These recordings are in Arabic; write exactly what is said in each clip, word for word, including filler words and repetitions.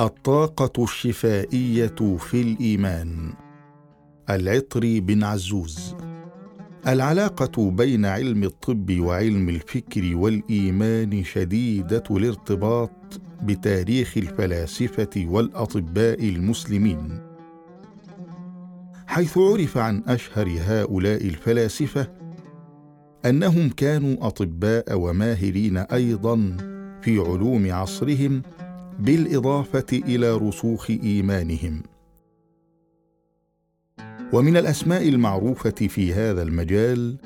الطاقة الشفائية في الإيمان، العطري بن عزوز. العلاقة بين علم الطب وعلم الفكر والإيمان شديدة الارتباط بتاريخ الفلاسفة والأطباء المسلمين، حيث عرف عن أشهر هؤلاء الفلاسفة أنهم كانوا أطباء وماهرين أيضاً في علوم عصرهم، بالإضافة إلى رسوخ إيمانهم. ومن الأسماء المعروفة في هذا المجال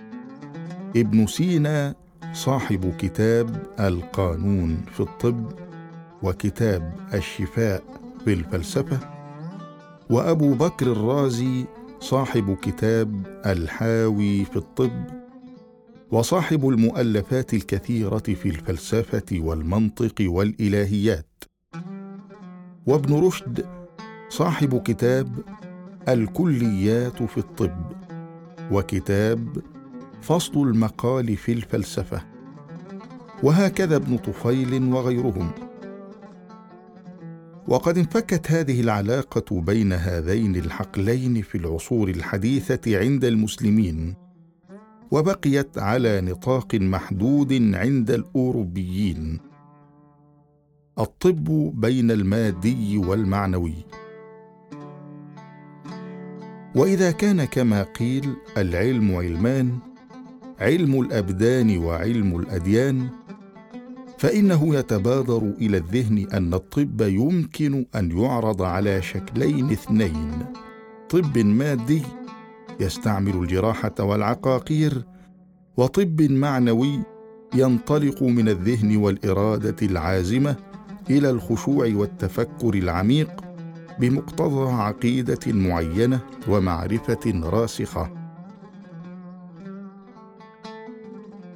ابن سينا، صاحب كتاب القانون في الطب وكتاب الشفاء في الفلسفة، وأبو بكر الرازي صاحب كتاب الحاوي في الطب، وصاحب المؤلفات الكثيرة في الفلسفة والمنطق والإلهيات، وابن رشد صاحب كتاب الكليات في الطب وكتاب فصل المقال في الفلسفة، وهكذا ابن طفيل وغيرهم. وقد انفكت هذه العلاقة بين هذين الحقلين في العصور الحديثة عند المسلمين، وبقيت على نطاق محدود عند الأوروبيين. الطب بين المادي والمعنوي. وإذا كان كما قيل العلم علمان، علم الأبدان وعلم الأديان، فإنه يتبادر إلى الذهن أن الطب يمكن أن يعرض على شكلين اثنين: طب مادي يستعمل الجراحة والعقاقير، وطب معنوي ينطلق من الذهن والإرادة العازمة إلى الخشوع والتفكر العميق بمقتضى عقيدة معينة ومعرفة راسخة.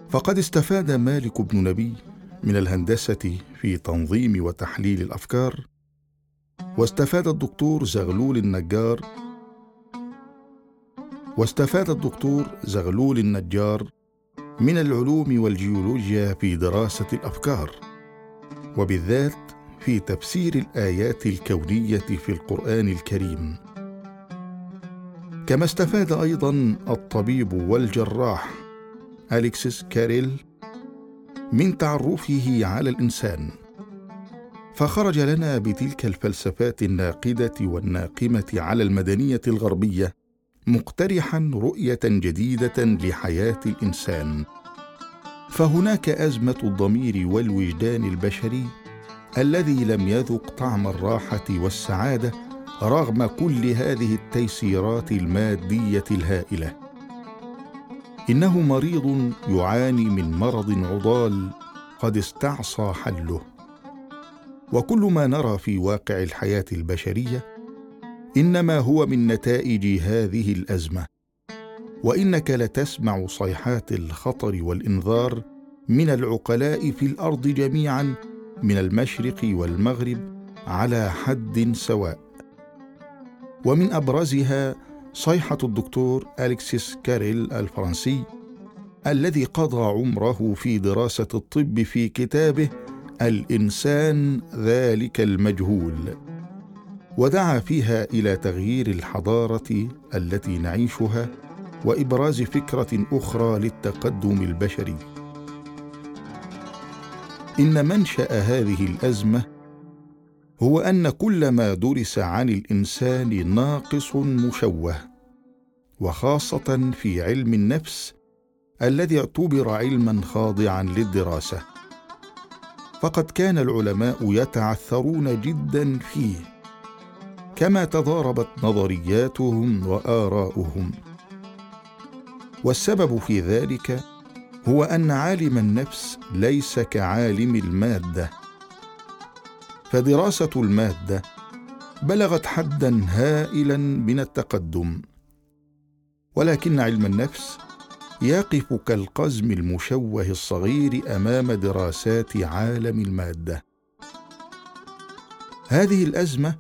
فقد استفاد مالك بن نبي من الهندسة في تنظيم وتحليل الأفكار، واستفاد الدكتور زغلول النجار واستفاد الدكتور زغلول النجار من العلوم والجيولوجيا في دراسة الأفكار، وبالذات في تفسير الآيات الكونية في القرآن الكريم. كما استفاد أيضاً الطبيب والجراح أليكسيس كاريل من تعرفه على الإنسان، فخرج لنا بتلك الفلسفات الناقدة والناقمة على المدنية الغربية، مقترحاً رؤية جديدة لحياة الإنسان. فهناك أزمة الضمير والوجدان البشري الذي لم يذق طعم الراحة والسعادة رغم كل هذه التيسيرات المادية الهائلة. إنه مريض يعاني من مرض عضال قد استعصى حله. وكل ما نرى في واقع الحياة البشرية إنما هو من نتائج هذه الأزمة، وإنك لتسمع صيحات الخطر والإنذار من العقلاء في الأرض جميعاً، من المشرق والمغرب، على حد سواء. ومن أبرزها صيحة الدكتور أليكسيس كاريل الفرنسي، الذي قضى عمره في دراسة الطب في كتابه الإنسان ذلك المجهول، ودعا فيها إلى تغيير الحضارة التي نعيشها وإبراز فكرة أخرى للتقدم البشري. إن منشأ هذه الأزمة هو أن كل ما درس عن الإنسان ناقص مشوه، وخاصة في علم النفس الذي اعتبر علماً خاضعاً للدراسة، فقد كان العلماء يتعثرون جداً فيه، كما تضاربت نظرياتهم وآراؤهم. والسبب في ذلك هو أن عالم النفس ليس كعالم المادة، فدراسة المادة بلغت حداً هائلاً من التقدم، ولكن علم النفس يقف كالقزم المشوه الصغير أمام دراسات عالم المادة. هذه الأزمة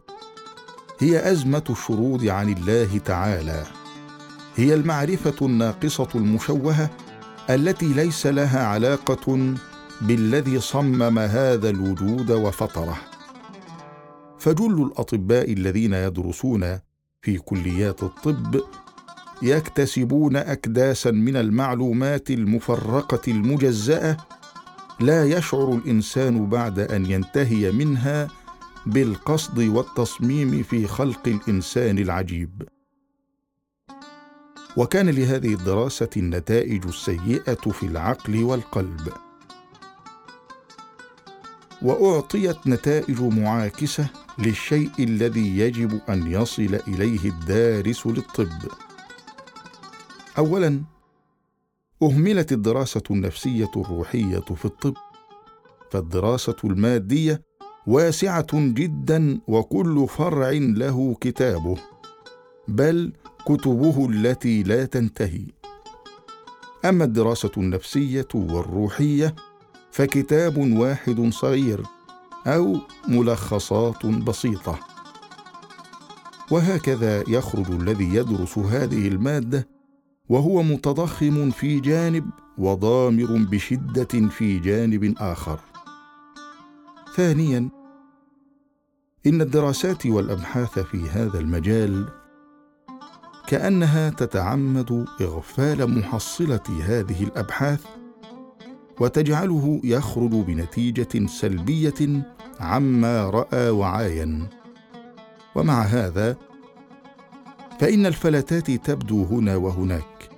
هي أزمة الشرود عن الله تعالى، هي المعرفة الناقصة المشوهة التي ليس لها علاقة بالذي صمم هذا الوجود وفطره. فجل الأطباء الذين يدرسون في كليات الطب يكتسبون أكداسا من المعلومات المفرقة المجزأة لا يشعر الإنسان بعد أن ينتهي منها بالقصد والتصميم في خلق الإنسان العجيب. وكان لهذه الدراسة النتائج السيئة في العقل والقلب، وأعطيت نتائج معاكسة للشيء الذي يجب أن يصل إليه الدارس للطب. أولاً، أهملت الدراسة النفسية الروحية في الطب، فالدراسة المادية واسعة جداً وكل فرع له كتابه، بل كتبه التي لا تنتهي. أما الدراسة النفسية والروحية فكتاب واحد صغير أو ملخصات بسيطة. وهكذا يخرج الذي يدرس هذه المادة وهو متضخم في جانب وضامر بشدة في جانب آخر. ثانياً، إن الدراسات والأبحاث في هذا المجال كأنها تتعمد إغفال محصلة هذه الأبحاث وتجعله يخرج بنتيجة سلبية عما رأى وعاين. ومع هذا فإن الفلتات تبدو هنا وهناك،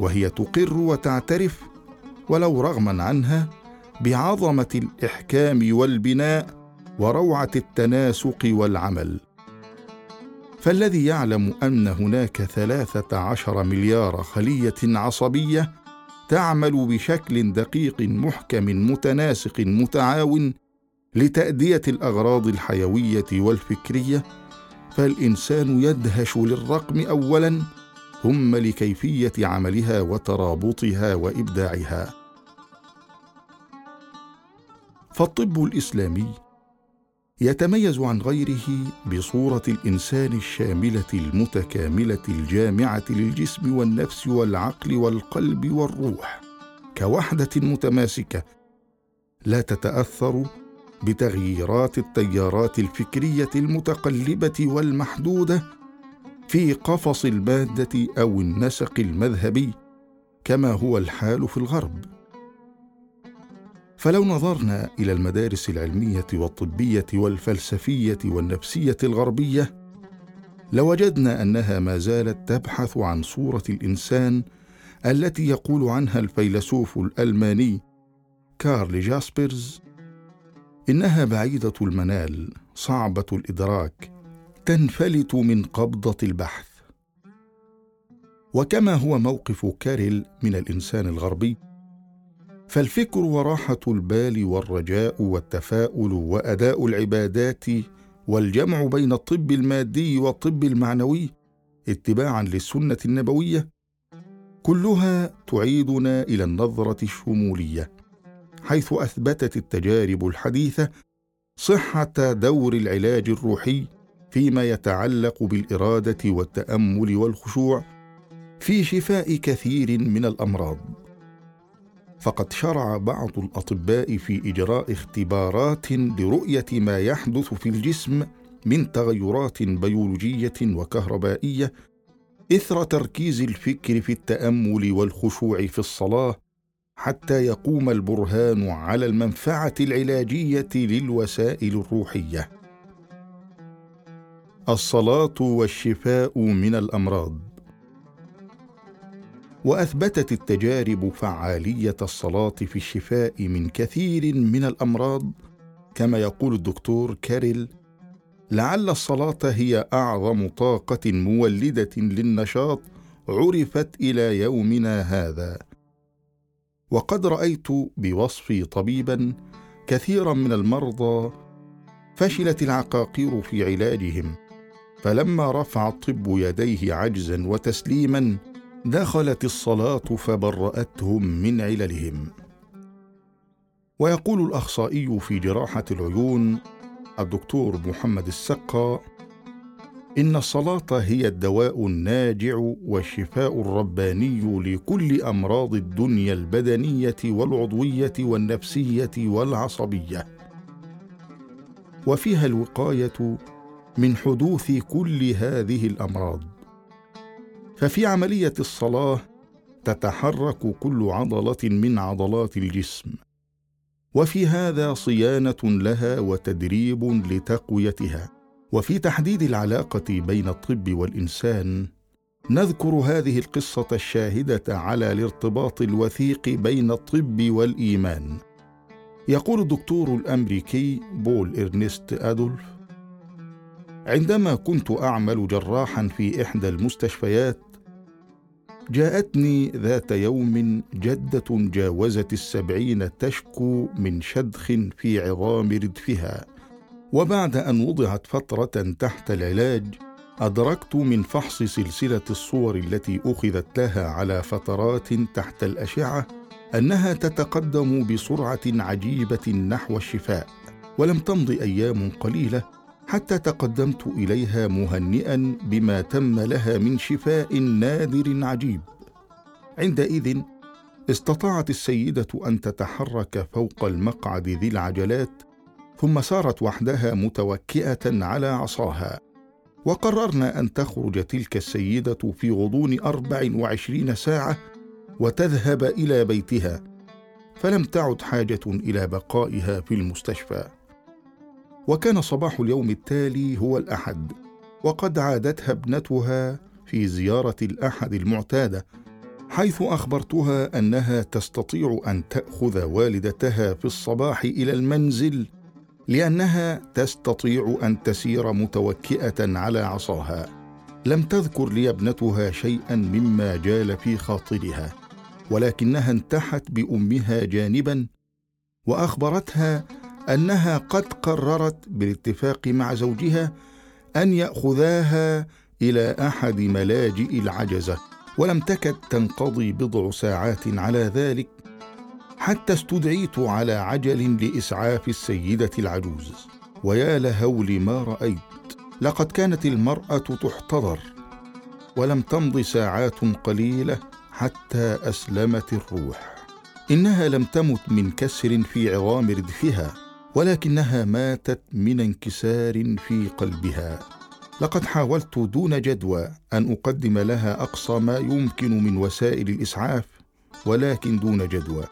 وهي تقر وتعترف ولو رغما عنها بعظمة الإحكام والبناء وروعة التناسق والعمل. فالذي يعلم أن هناك ثلاثة عشر مليار خلية عصبية تعمل بشكل دقيق محكم متناسق متعاون لتأدية الأغراض الحيوية والفكرية، فالإنسان يدهش للرقم أولاً، ثم لكيفية عملها وترابطها وإبداعها. فالطب الإسلامي يتميز عن غيره بصورة الإنسان الشاملة المتكاملة الجامعة للجسم والنفس والعقل والقلب والروح كوحدة متماسكة لا تتأثر بتغييرات التيارات الفكرية المتقلبة والمحدودة في قفص المادة أو النسق المذهبي كما هو الحال في الغرب. فلو نظرنا إلى المدارس العلمية والطبية والفلسفية والنفسية الغربية لوجدنا أنها ما زالت تبحث عن صورة الإنسان التي يقول عنها الفيلسوف الألماني كارل جاسبرز إنها بعيدة المنال، صعبة الإدراك، تنفلت من قبضة البحث. وكما هو موقف كاريل من الإنسان الغربي، فالفكر وراحة البال والرجاء والتفاؤل وأداء العبادات والجمع بين الطب المادي والطب المعنوي اتباعاً للسنة النبوية كلها تعيدنا إلى النظرة الشمولية، حيث أثبتت التجارب الحديثة صحة دور العلاج الروحي فيما يتعلق بالإرادة والتأمل والخشوع في شفاء كثير من الأمراض. فقد شرع بعض الأطباء في إجراء اختبارات لرؤية ما يحدث في الجسم من تغيرات بيولوجية وكهربائية إثر تركيز الفكر في التأمل والخشوع في الصلاة، حتى يقوم البرهان على المنفعة العلاجية للوسائل الروحية. الصلاة والشفاء من الأمراض. وأثبتت التجارب فعالية الصلاة في الشفاء من كثير من الأمراض، كما يقول الدكتور كاريل: لعل الصلاة هي أعظم طاقة مولدة للنشاط عرفت إلى يومنا هذا. وقد رأيت بوصفي طبيباً كثيراً من المرضى فشلت العقاقير في علاجهم، فلما رفع الطب يديه عجزاً وتسليماً دخلت الصلاة فبرأتهم من عللهم. ويقول الأخصائي في جراحة العيون الدكتور محمد السقا إن الصلاة هي الدواء الناجع والشفاء الرباني لكل أمراض الدنيا البدنية والعضوية والنفسية والعصبية. وفيها الوقاية من حدوث كل هذه الأمراض. ففي عملية الصلاة تتحرك كل عضلة من عضلات الجسم، وفي هذا صيانة لها وتدريب لتقويتها. وفي تحديد العلاقة بين الطب والإنسان نذكر هذه القصة الشاهدة على الارتباط الوثيق بين الطب والإيمان. يقول الدكتور الأمريكي بول إرنست أدولف: عندما كنت أعمل جراحاً في إحدى المستشفيات، جاءتني ذات يوم جدة جاوزت السبعين تشكو من شدخ في عظام ردفها، وبعد أن وضعت فترة تحت العلاج أدركت من فحص سلسلة الصور التي أخذت لها على فترات تحت الأشعة أنها تتقدم بسرعة عجيبة نحو الشفاء، ولم تمض أيام قليلة حتى تقدمت إليها مهنئا بما تم لها من شفاء نادر عجيب. عندئذ استطاعت السيدة أن تتحرك فوق المقعد ذي العجلات، ثم سارت وحدها متوكئة على عصاها، وقررنا أن تخرج تلك السيدة في غضون أربع وعشرين ساعة وتذهب إلى بيتها، فلم تعد حاجة إلى بقائها في المستشفى. وكان صباح اليوم التالي هو الأحد، وقد عادتها ابنتها في زيارة الأحد المعتادة، حيث أخبرتها أنها تستطيع أن تأخذ والدتها في الصباح إلى المنزل، لأنها تستطيع أن تسير متوكئة على عصاها. لم تذكر لي ابنتها شيئا مما جال في خاطرها، ولكنها انتحت بأمها جانبا، وأخبرتها أنها قد قررت بالاتفاق مع زوجها أن يأخذاها إلى أحد ملاجئ العجزة. ولم تكد تنقضي بضع ساعات على ذلك حتى استدعيت على عجل لإسعاف السيدة العجوز، ويا لهول ما رأيت. لقد كانت المرأة تحتضر، ولم تمض ساعات قليلة حتى أسلمت الروح. إنها لم تمت من كسر في عظام ردفها، ولكنها ماتت من انكسار في قلبها. لقد حاولت دون جدوى أن أقدم لها أقصى ما يمكن من وسائل الإسعاف، ولكن دون جدوى.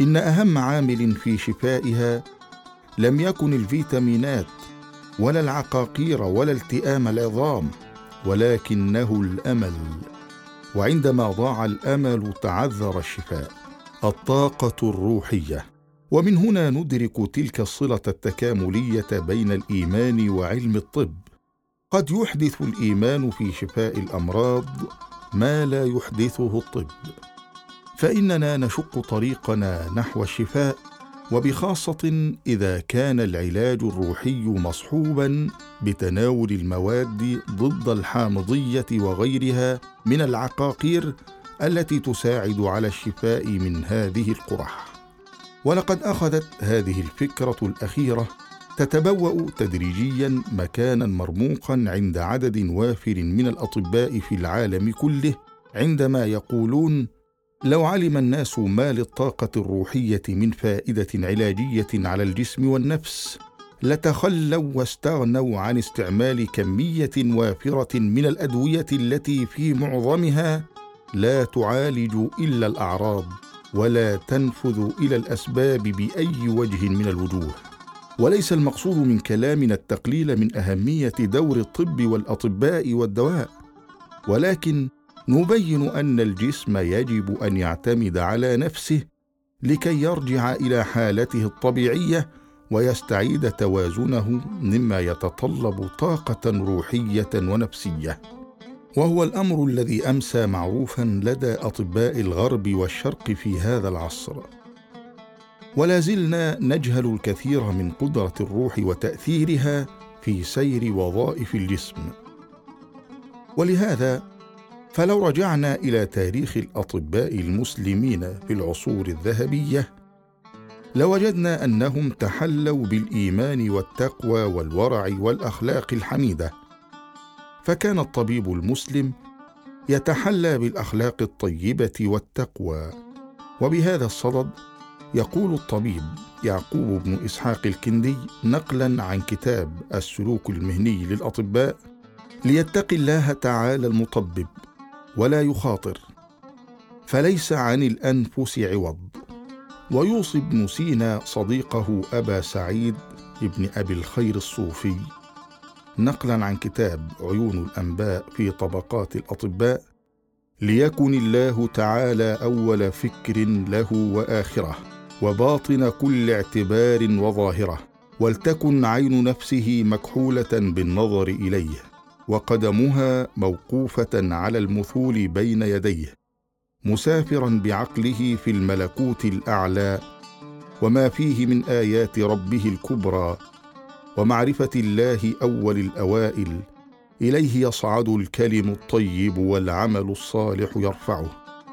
إن أهم عامل في شفائها لم يكن الفيتامينات ولا العقاقير ولا التئام العظام، ولكنه الأمل. وعندما ضاع الأمل تعذر الشفاء، الطاقة الروحية. ومن هنا ندرك تلك الصلة التكاملية بين الإيمان وعلم الطب. قد يحدث الإيمان في شفاء الأمراض ما لا يحدثه الطب، فإننا نشق طريقنا نحو الشفاء، وبخاصة إذا كان العلاج الروحي مصحوبا بتناول المواد ضد الحامضية وغيرها من العقاقير التي تساعد على الشفاء من هذه القرح. ولقد أخذت هذه الفكرة الأخيرة تتبوأ تدريجيا مكانا مرموقا عند عدد وافر من الأطباء في العالم كله، عندما يقولون: لو علم الناس ما للطاقة الروحية من فائدة علاجية على الجسم والنفس لتخلوا واستغنوا عن استعمال كمية وافرة من الأدوية التي في معظمها لا تعالج إلا الأعراض ولا تنفذ إلى الأسباب بأي وجه من الوجوه. وليس المقصود من كلامنا التقليل من أهمية دور الطب والأطباء والدواء، ولكن نبين أن الجسم يجب أن يعتمد على نفسه لكي يرجع إلى حالته الطبيعية ويستعيد توازنه، مما يتطلب طاقة روحية ونفسية. وهو الأمر الذي أمسى معروفا لدى أطباء الغرب والشرق في هذا العصر. ولا زلنا نجهل الكثير من قدرة الروح وتأثيرها في سير وظائف الجسم. ولهذا فلو رجعنا إلى تاريخ الأطباء المسلمين في العصور الذهبية لوجدنا أنهم تحلوا بالإيمان والتقوى والورع والأخلاق الحميدة. فكان الطبيب المسلم يتحلى بالأخلاق الطيبة والتقوى، وبهذا الصدد يقول الطبيب يعقوب بن إسحاق الكندي نقلا عن كتاب السلوك المهني للأطباء: ليتقي الله تعالى المطبب ولا يخاطر، فليس عن الأنفس عوض. ويوصي ابن سينا صديقه أبا سعيد ابن أبي الخير الصوفي نقلا عن كتاب عيون الأنباء في طبقات الأطباء: ليكن الله تعالى أول فكر له وآخره، وباطن كل اعتبار وظاهره، ولتكن عين نفسه مكحولة بالنظر إليه، وقدمها موقوفة على المثول بين يديه، مسافرا بعقله في الملكوت الأعلى وما فيه من آيات ربه الكبرى ومعرفة الله أول الأوائل. إليه يصعد الكلم الطيب والعمل الصالح يرفعه.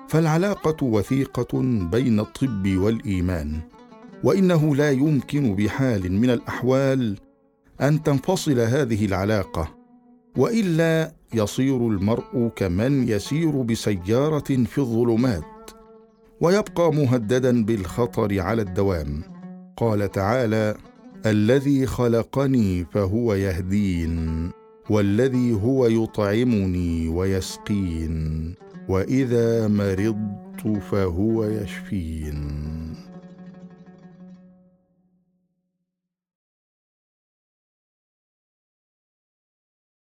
فالعلاقة وثيقة بين الطب والإيمان، وإنه لا يمكن بحال من الأحوال أن تنفصل هذه العلاقة، وإلا يصير المرء كمن يسير بسيارة في الظلمات ويبقى مهددا بالخطر على الدوام. قال تعالى: الذي خلقني فهو يهدين، والذي هو يطعمني ويسقين، وإذا مرضت فهو يشفين.